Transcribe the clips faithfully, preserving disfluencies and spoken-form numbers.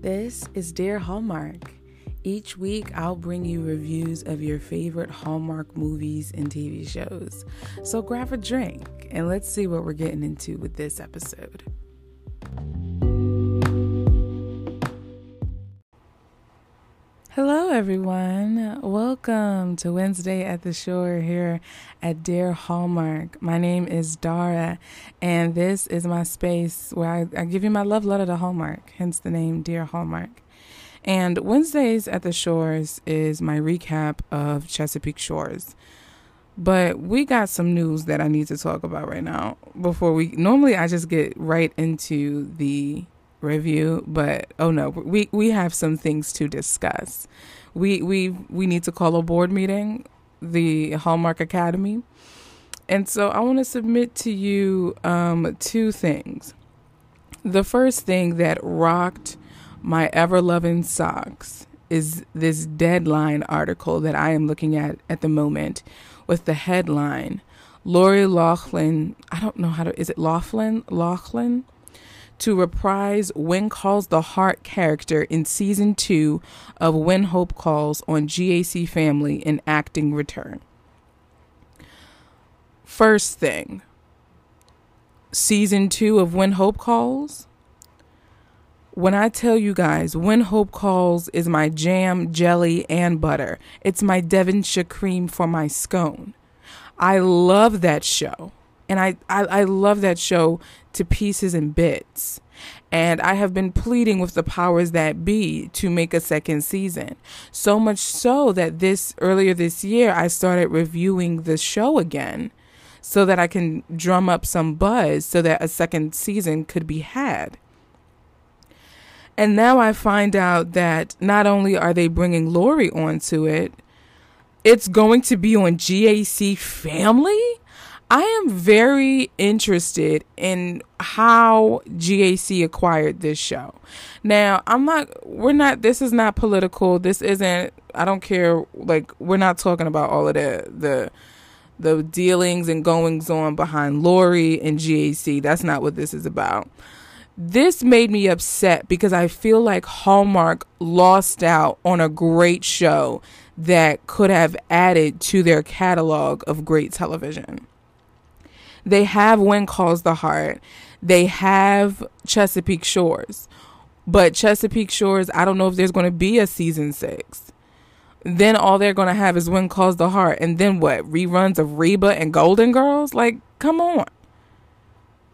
This is Dear Hallmark. Each week, I'll bring you reviews of your favorite Hallmark movies and T V shows. So grab a drink and let's see what we're getting into with this episode. Hello, everyone. Welcome to Wednesday at the Shore here at Dear Hallmark. My name is Dara, and this is my space where I, I give you my love letter to Hallmark, hence the name Dear Hallmark. And Wednesdays at the Shores is my recap of Chesapeake Shores. But we got some news that I need to talk about right now before we... Normally, I just get right into the review, but oh no, we, we have some things to discuss. We, we, we need to call a board meeting, the Hallmark Academy. And so I want to submit to you um, two things. The first thing that rocked my ever-loving socks is this Deadline article that I am looking at at the moment with the headline, Lori Loughlin, I don't know how to, is it Loughlin? Loughlin? To reprise When Calls the Heart character in season two of When Hope Calls on G A C Family in acting return. First thing, season two of When Hope Calls. When I tell you guys, When Hope Calls is my jam, jelly, and butter. It's my Devonshire cream for my scone. I love that show. And I, I, I love that show to pieces and bits. And I have been pleading with the powers that be to make a second season. So much so that this earlier this year, I started reviewing the show again so that I can drum up some buzz so that a second season could be had. And now I find out that not only are they bringing Lori onto it, it's going to be on G A C Family. I am very interested in how G A C acquired this show. Now, I'm not, we're not, this is not political. This isn't, I don't care. Like, we're not talking about all of the, the, the dealings and goings on behind Lori and G A C. That's not what this is about. This made me upset because I feel like Hallmark lost out on a great show that could have added to their catalog of great television. They have When Calls the Heart. They have Chesapeake Shores. But Chesapeake Shores, I don't know if there's going to be a season six. Then all they're going to have is When Calls the Heart. And then what? Reruns of Reba and Golden Girls? Like, come on.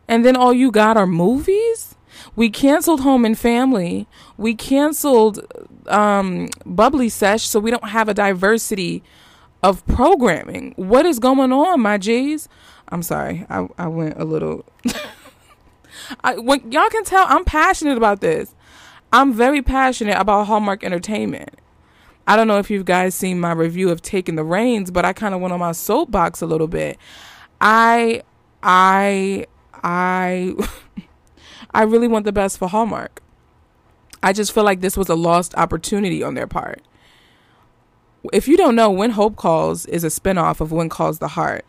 And then all you got are movies? We canceled Home and Family. We canceled um, Bubbly Sesh, so we don't have a diversity of programming. What is going on, my G's? I'm sorry. I, I went a little... I, when, y'all can tell I'm passionate about this. I'm very passionate about Hallmark Entertainment. I don't know if you guys seen my review of Taking the Reigns, but I kind of went on my soapbox a little bit. I... I... I I really want the best for Hallmark. I just feel like this was a lost opportunity on their part. If you don't know, When Hope Calls is a spinoff of When Calls the Heart.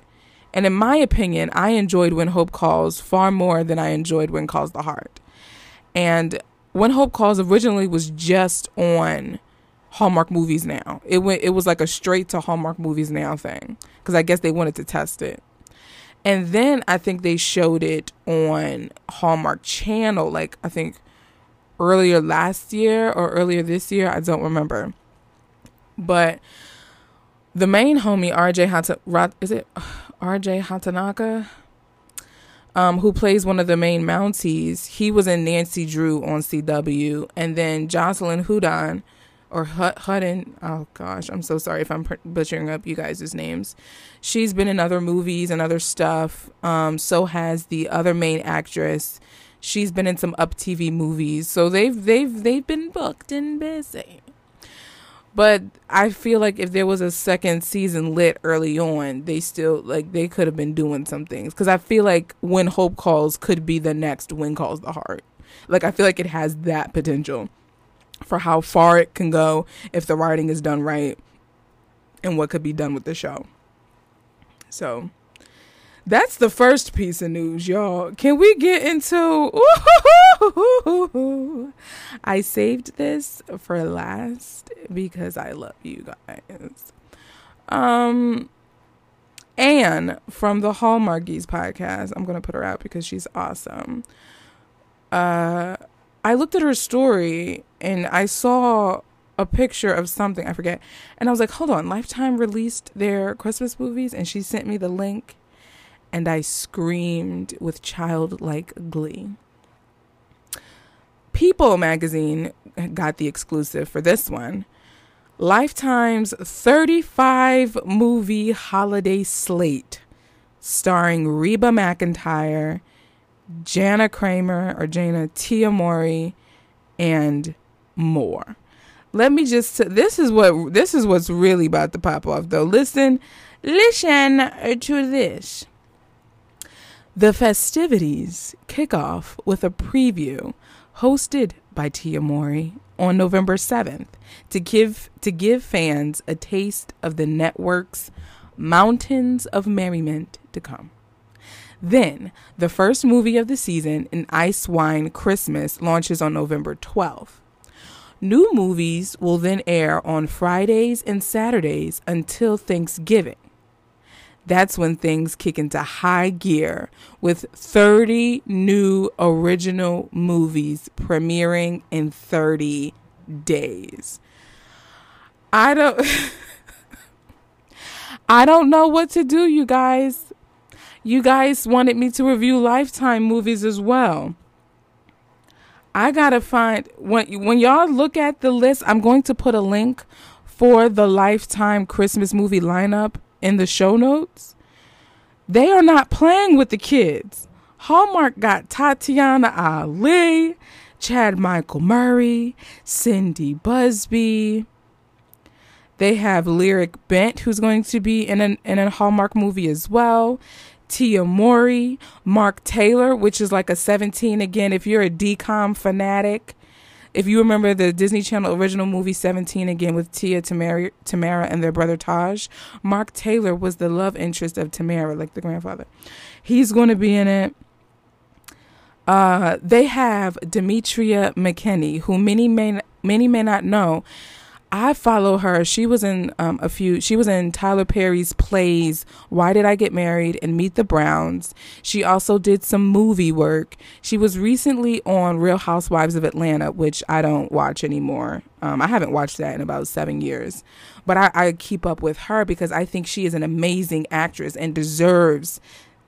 And in my opinion, I enjoyed When Hope Calls far more than I enjoyed When Calls the Heart. And When Hope Calls originally was just on Hallmark Movies Now. It went, it was like a straight to Hallmark Movies Now thing because I guess they wanted to test it. And then I think they showed it on Hallmark Channel, like I think earlier last year or earlier this year. I don't remember. But the main homie, R J Hatanaka, is it R J Hatanaka, um, who plays one of the main Mounties, he was in Nancy Drew on C W. And then Jocelyn Hudon, or Hudon. Oh gosh, I'm so sorry if I'm butchering up you guys' names. She's been in other movies and other stuff. Um, so has the other main actress. She's been in some Up T V movies. So they've they've they've been booked and busy. But I feel like if there was a second season lit early on, they still, like, they could have been doing some things. Because I feel like When Hope Calls could be the next When Calls the Heart. Like, I feel like it has that potential for how far it can go if the writing is done right and what could be done with the show. So, that's the first piece of news, y'all. Can we get into... Ooh, I saved this for last because I love you guys. Um, Anne from the Hallmarkies podcast. I'm going to put her out because she's awesome. Uh, I looked at her story and I saw a picture of something. I forget. And I was like, hold on. Lifetime released their Christmas movies and she sent me the link. And I screamed with childlike glee. People magazine got the exclusive for this one. Lifetime's thirty-five movie holiday slate starring Reba McIntyre, Jana Kramer or Jana, Tia Mowry, and more. Let me just, this is what, this is what's really about to pop off though. Listen, listen to this. The festivities kick off with a preview hosted by Tia Mowry on November seventh to give to give fans a taste of the network's mountains of merriment to come. Then, the first movie of the season, An Ice Wine Christmas, launches on November twelfth. New movies will then air on Fridays and Saturdays until Thanksgiving. That's when things kick into high gear with thirty new original movies premiering in thirty days. I don't I don't know what to do, you guys. You guys wanted me to review Lifetime movies as well. I got to find when when y'all look at the list, I'm going to put a link for the Lifetime Christmas movie lineup in the show notes. They are not playing with the kids. Hallmark got Tatiana Ali, Chad Michael Murray, Cindy Busby. They have Lyric Bent, who's going to be in an in a Hallmark movie as well. Tia Mowry, Mark Taylor, which is like a seventeen again. If you're a D COM fanatic, if you remember the Disney Channel original movie seventeen again with Tia Tamara, Tamara and their brother Taj, Mark Taylor was the love interest of Tamara, like the grandfather. He's going to be in it. Uh, they have Demetria McKinney, who many may many may not know. I follow her. She was in um, a few. She was in Tyler Perry's plays Why Did I Get Married and Meet the Browns. She also did some movie work. She was recently on Real Housewives of Atlanta, which I don't watch anymore. Um, I haven't watched that in about seven years. But I, I keep up with her because I think she is an amazing actress and deserves,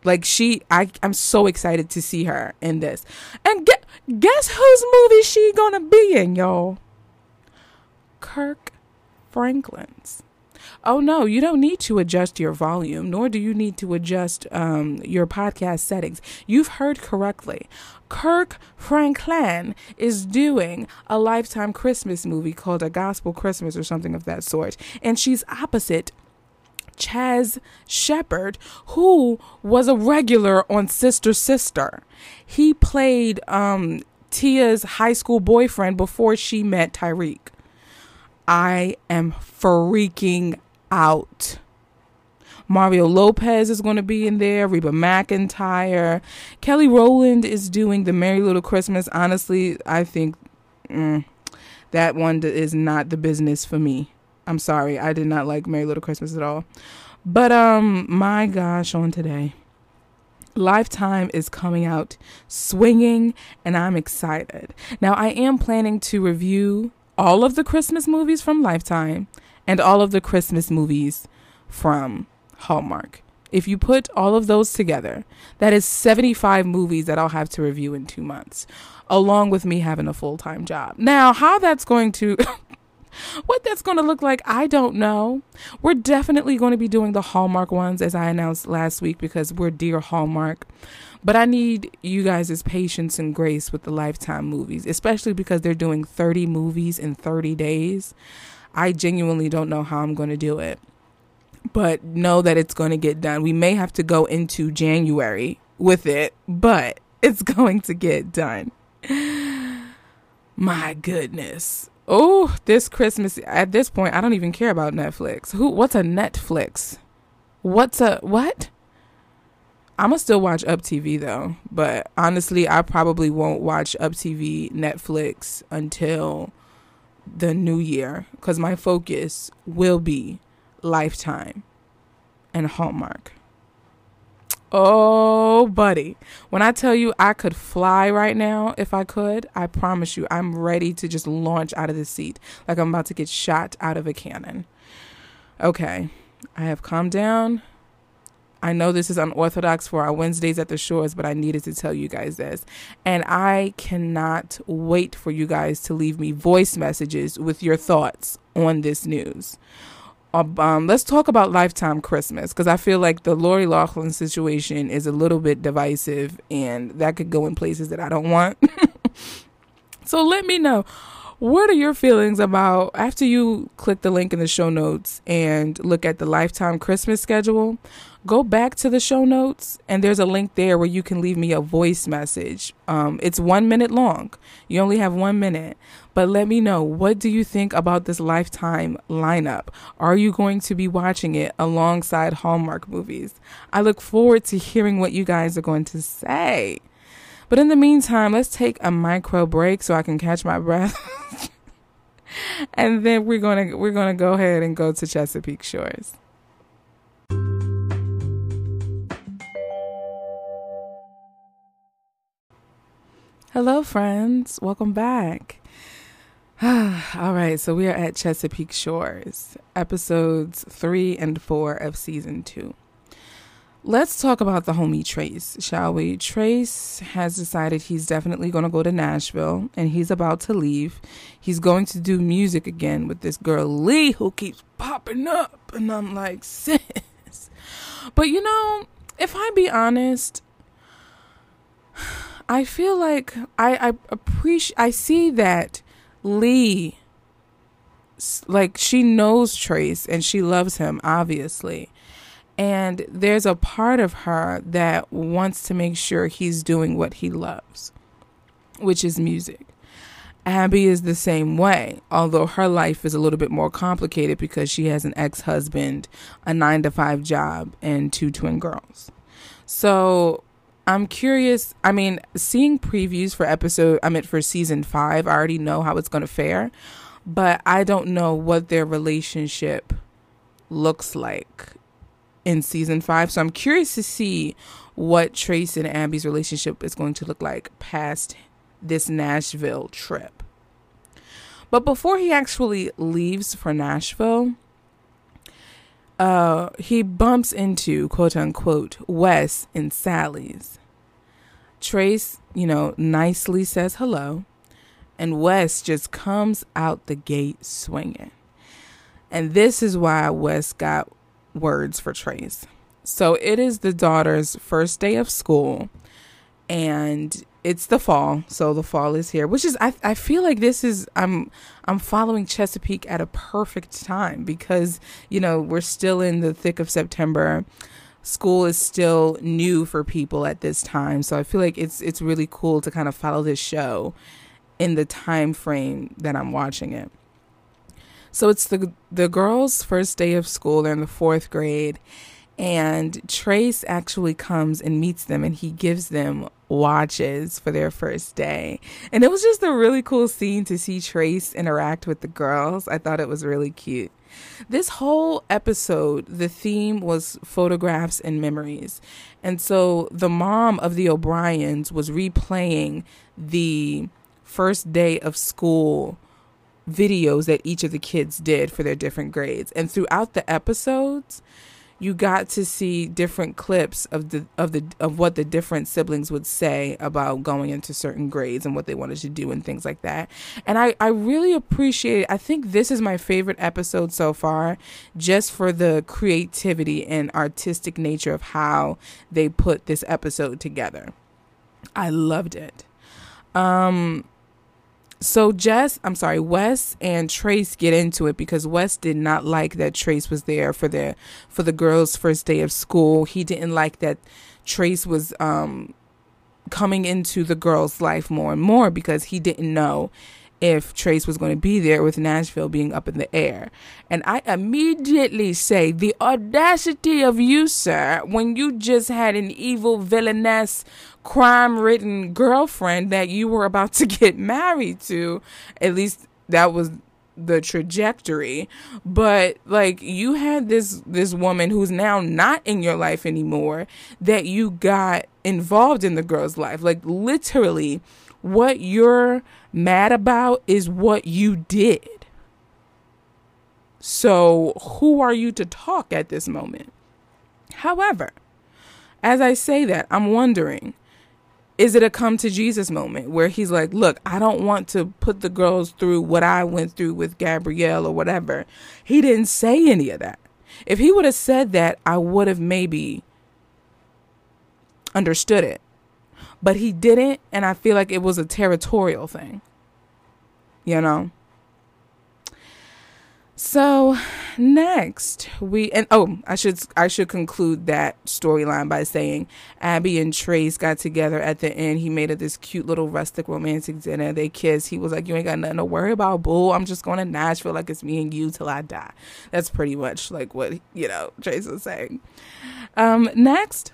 like, she, I, I'm so excited to see her in this. And get, guess whose movie she gonna be in, y'all? Kirk Franklin's. Oh no, you don't need to adjust your volume, nor do you need to adjust um, your podcast settings. You've heard correctly. Kirk Franklin is doing a Lifetime Christmas movie called A Gospel Christmas or something of that sort. And she's opposite Chaz Shepherd, who was a regular on Sister Sister. He played um, Tia's high school boyfriend before she met Tyreek. I am freaking out. Mario Lopez is going to be in there. Reba McIntyre. Kelly Rowland is doing the Merry Little Christmas. Honestly, I think mm, that one is not the business for me. I'm sorry. I did not like Merry Little Christmas at all. But um, my gosh, on today, Lifetime is coming out swinging, and I'm excited. Now, I am planning to review all of the Christmas movies from Lifetime and all of the Christmas movies from Hallmark. If you put all of those together, that is seventy-five movies that I'll have to review in two months, along with me having a full-time job. Now, how that's going to What that's going to look like, I don't know. We're definitely going to be doing the Hallmark ones, as I announced last week, because we're dear Hallmark. But I need you guys' patience and grace with the Lifetime movies, especially because they're doing thirty movies in thirty days. I genuinely don't know how I'm going to do it, but know that it's going to get done. We may have to go into January with it, but it's going to get done. My goodness. Oh, this Christmas, at this point, I don't even care about Netflix. Who? What's a Netflix? What's a what? I'm going to still watch Up T V, though. But honestly, I probably won't watch Up T V, Netflix until the new year, because my focus will be Lifetime and Hallmark. Oh, buddy. When I tell you I could fly right now, if I could, I promise you I'm ready to just launch out of the seat like I'm about to get shot out of a cannon. Okay, I have calmed down. I know this is unorthodox for our Wednesdays at the Shores, but I needed to tell you guys this. And I cannot wait for you guys to leave me voice messages with your thoughts on this news. Um, let's talk about Lifetime Christmas, because I feel like the Lori Loughlin situation is a little bit divisive, and that could go in places that I don't want. So let me know, what are your feelings about, after you click the link in the show notes and look at the Lifetime Christmas schedule, go back to the show notes and there's a link there where you can leave me a voice message. Um, it's one minute long. You only have one minute. But let me know, what do you think about this Lifetime lineup? Are you going to be watching it alongside Hallmark movies? I look forward to hearing what you guys are going to say. But in the meantime, let's take a micro break so I can catch my breath. And then we're going to we're going to go ahead and go to Chesapeake Shores. Hello, friends. Welcome back. All right, so we are at Chesapeake Shores, episodes three and four of season two. Let's talk about the homie Trace, shall we? Trace has decided he's definitely going to go to Nashville, and he's about to leave. He's going to do music again with this girl, Lee, who keeps popping up. And I'm like, sis. But, you know, if I be honest, I feel like I, I appreciate, I see that Lee, like, she knows Trace and she loves him, obviously. And there's a part of her that wants to make sure he's doing what he loves, which is music. Abby is the same way, although her life is a little bit more complicated because she has an ex-husband, a nine to five job, and two twin girls. So I'm curious. I mean, seeing previews for episode, I mean, for season five, I already know how it's going to fare, but I don't know what their relationship looks like in season five. So I'm curious to see what Trace and Abby's relationship is going to look like past this Nashville trip. But before he actually leaves for Nashville, Uh, he bumps into, quote unquote, Wes and Sally's. Trace, you know, nicely says hello. And Wes just comes out the gate swinging. And this is why Wes got words for Trace. So it is the daughter's first day of school. And it's the fall. So the fall is here, which is, I, I feel like this is, I'm, I'm following Chesapeake at a perfect time because, you know, we're still in the thick of September. School is still new for people at this time. So I feel like it's, it's really cool to kind of follow this show in the time frame that I'm watching it. So it's the, the girls' first day of school. They're in the fourth grade. And Trace actually comes and meets them, and he gives them watches for their first day. And it was just a really cool scene to see Trace interact with the girls. I thought it was really cute. This whole episode, the theme was photographs and memories. And so the mom of the O'Briens was replaying the first day of school videos that each of the kids did for their different grades. And throughout the episodes, you got to see different clips of the of the of what the different siblings would say about going into certain grades and what they wanted to do and things like that. And I, I really appreciate it. I think this is my favorite episode so far, just for the creativity and artistic nature of how they put this episode together. I loved it. Um So Jess, I'm sorry, Wes and Trace get into it because Wes did not like that Trace was there for the for the girls' first day of school. He didn't like that Trace was um, coming into the girls' life more and more because he didn't know if Trace was going to be there, with Nashville being up in the air. And I immediately say, the audacity of you, sir, when you just had an evil, villainous, crime-ridden girlfriend that you were about to get married to. At least that was the trajectory. But, like, you had this, this woman who's now not in your life anymore that you got involved in the girl's life. Like, literally, what you're mad about is what you did. So who are you to talk at this moment? However, as I say that, I'm wondering, is it a come to Jesus moment where he's like, look, I don't want to put the girls through what I went through with Gabrielle or whatever. He didn't say any of that. If he would have said that, I would have maybe understood it. But he didn't, and I feel like it was a territorial thing, you know? So next we, and oh, I should, I should conclude that storyline by saying Abby and Trace got together at the end. He made it this cute little rustic romantic dinner. They kissed. He was like, you ain't got nothing to worry about, boo. I'm just going to Nashville like it's me and you till I die. That's pretty much like what, you know, Trace was saying. Um, next.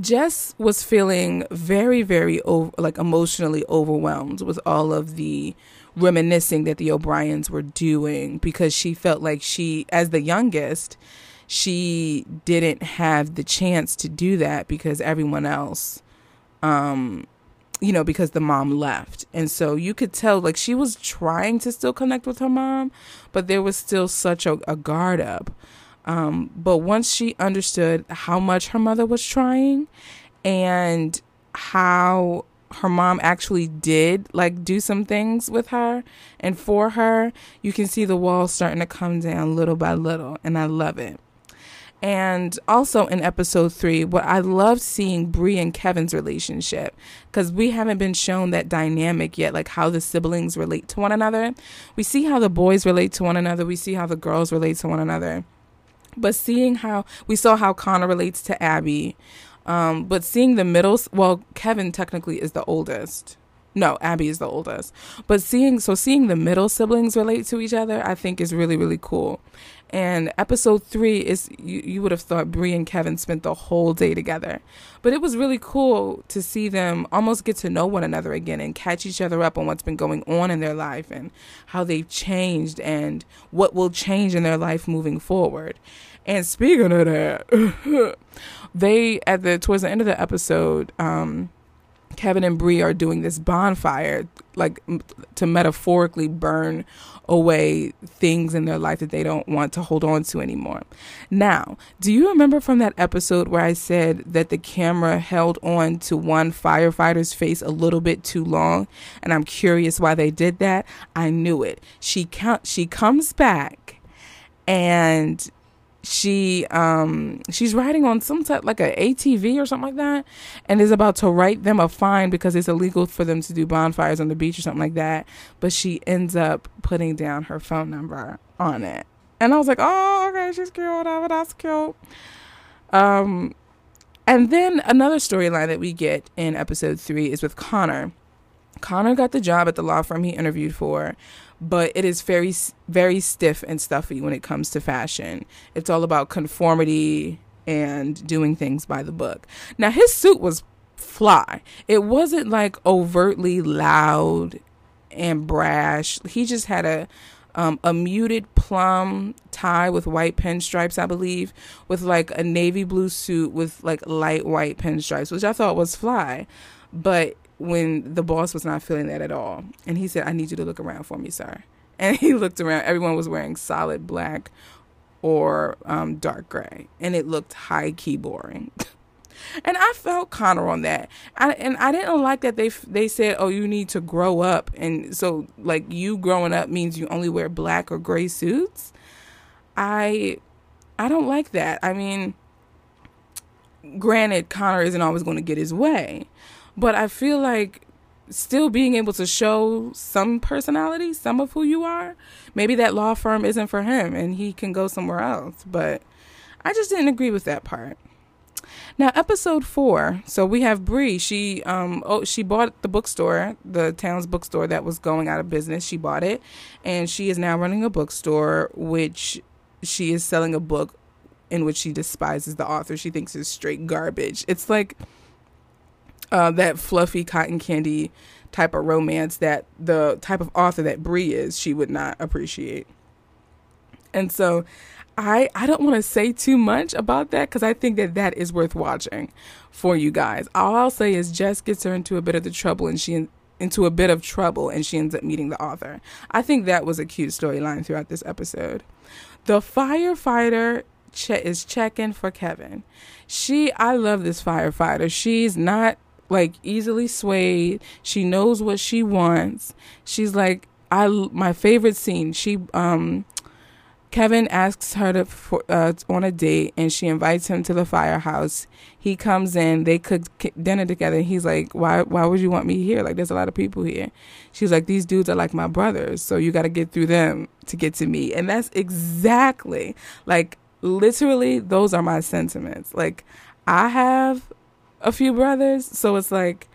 Jess was feeling very, very, over, like, emotionally overwhelmed with all of the reminiscing that the O'Briens were doing, because she felt like she, as the youngest, she didn't have the chance to do that because everyone else, um, you know, because the mom left. And so you could tell, like, she was trying to still connect with her mom, but there was still such a, a guard up. Um, but once she understood how much her mother was trying and how her mom actually did, like, do some things with her and for her, you can see the walls starting to come down little by little. And I love it. And also in episode three, what I love seeing Bree and Kevin's relationship, because we haven't been shown that dynamic yet, like how the siblings relate to one another. We see how the boys relate to one another. We see how the girls relate to one another. But seeing how we saw how Connor relates to Abby, um, but seeing the middle, well, Kevin technically is the oldest. No, Abby is the oldest. But seeing, so seeing the middle siblings relate to each other, I think is really, really cool. And episode three is, you, you would have thought Bree and Kevin spent the whole day together. But it was really cool to see them almost get to know one another again and catch each other up on what's been going on in their life and how they've changed and what will change in their life moving forward. And speaking of that, they, at the, towards the end of the episode, um, Kevin and Bree are doing this bonfire, like, m- to metaphorically burn away things in their life that they don't want to hold on to anymore. Now, do you remember from that episode where I said that the camera held on to one firefighter's face a little bit too long? And I'm curious why they did that. I knew it. She count- She comes back and She um she's riding on some type, like an A T V or something like that, and is about to write them a fine because it's illegal for them to do bonfires on the beach or something like that. But she ends up putting down her phone number on it, and I was like, oh, okay, she's cute, whatever, that's cute. Um, and then another storyline that we get in episode three is with Connor. Connor got the job at the law firm he interviewed for, but it is very, very stiff and stuffy when it comes to fashion. It's all about conformity and doing things by the book. Now, his suit was fly. It wasn't like overtly loud and brash. He just had a um, a muted plum tie with white pinstripes, I believe, with like a navy blue suit with like light white pinstripes, which I thought was fly. But when the boss was not feeling that at all, and he said, I need you to look around for me, sir. And he looked around. Everyone was wearing solid black or um, dark gray, and it looked high-key boring. And I felt Connor on that. I, and I didn't like that they they said, oh, you need to grow up. And so, like, you growing up means you only wear black or gray suits. I I don't like that. I mean, granted, Connor isn't always going to get his way. But I feel like still being able to show some personality, some of who you are, maybe that law firm isn't for him and he can go somewhere else. But I just didn't agree with that part. Now, episode four. So we have Bree. She um oh she bought the bookstore, the town's bookstore that was going out of business. She bought it, and she is now running a bookstore, which she is selling a book in which she despises the author. She thinks is straight garbage. It's like uh, that fluffy cotton candy type of romance that the type of author that Bree is, she would not appreciate. And so I, I don't want to say too much about that because I think that that is worth watching for you guys. All I'll say is Jess gets her into a bit of the trouble and she into a bit of trouble and she ends up meeting the author. I think that was a cute storyline throughout this episode. The firefighter che- is checking for Kevin. She I love this firefighter. She's not like easily swayed. She knows what she wants. She's like I my favorite scene. She um. Kevin asks her to for, uh, on a date, and she invites him to the firehouse. He comes in. They cook dinner together. And he's like, why why would you want me here? Like, there's a lot of people here. She's like, these dudes are like my brothers, so you got to get through them to get to me. And that's exactly, like, literally, those are my sentiments. Like, I have a few brothers, so it's like,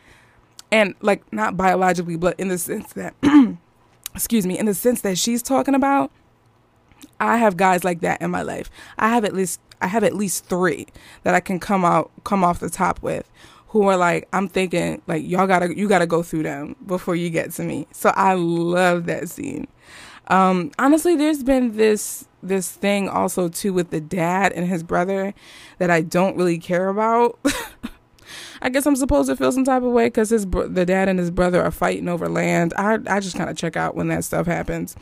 and, like, not biologically, but in the sense that, excuse me, in the sense that she's talking about, I have guys like that in my life. I have at least I have at least three that I can come out come off the top with, who are like I'm thinking like y'all gotta you gotta go through them before you get to me. So I love that scene. Um, honestly, there's been this this thing also too with the dad and his brother that I don't really care about. I guess I'm supposed to feel some type of way because his bro- the dad and his brother are fighting over land. I I just kind of check out when that stuff happens.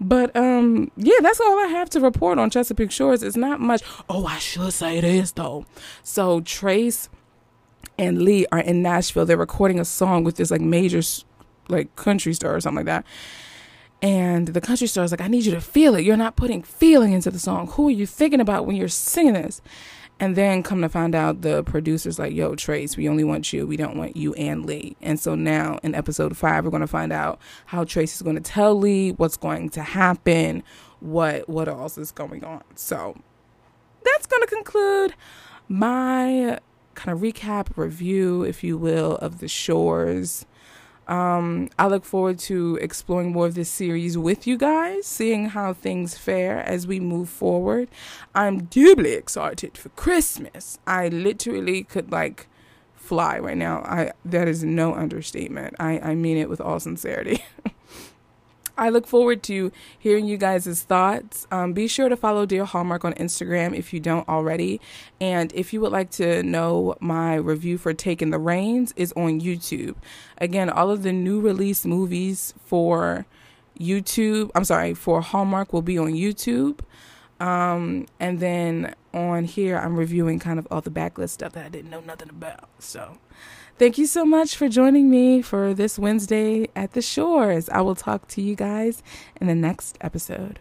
But, um, yeah, that's all I have to report on Chesapeake Shores. It's not much. Oh, I should say this, though. So Trace and Lee are in Nashville. They're recording a song with this, like, major, like, country star or something like that. And the country star is like, I need you to feel it. You're not putting feeling into the song. Who are you thinking about when you're singing this? And then come to find out the producer's like, yo, Trace, we only want you. We don't want you and Lee. And so now in episode five, we're going to find out how Trace is going to tell Lee, what's going to happen, what what else is going on. So that's going to conclude my kind of recap, review, if you will, of the Shores. Um, I look forward to exploring more of this series with you guys, seeing how things fare as we move forward. I'm doubly excited for Christmas. I literally could like fly right now. I that is no understatement. I, I mean it with all sincerity. I look forward to hearing you guys' thoughts. Um, be sure to follow Dear Hallmark on Instagram if you don't already. And if you would like to know, my review for Taking the Reigns is on YouTube. Again, all of the new release movies for YouTube, I'm sorry, for Hallmark will be on YouTube. Um, and then on here, I'm reviewing kind of all the backlist stuff that I didn't know nothing about. So thank you so much for joining me for this Wednesday at the Shores. I will talk to you guys in the next episode.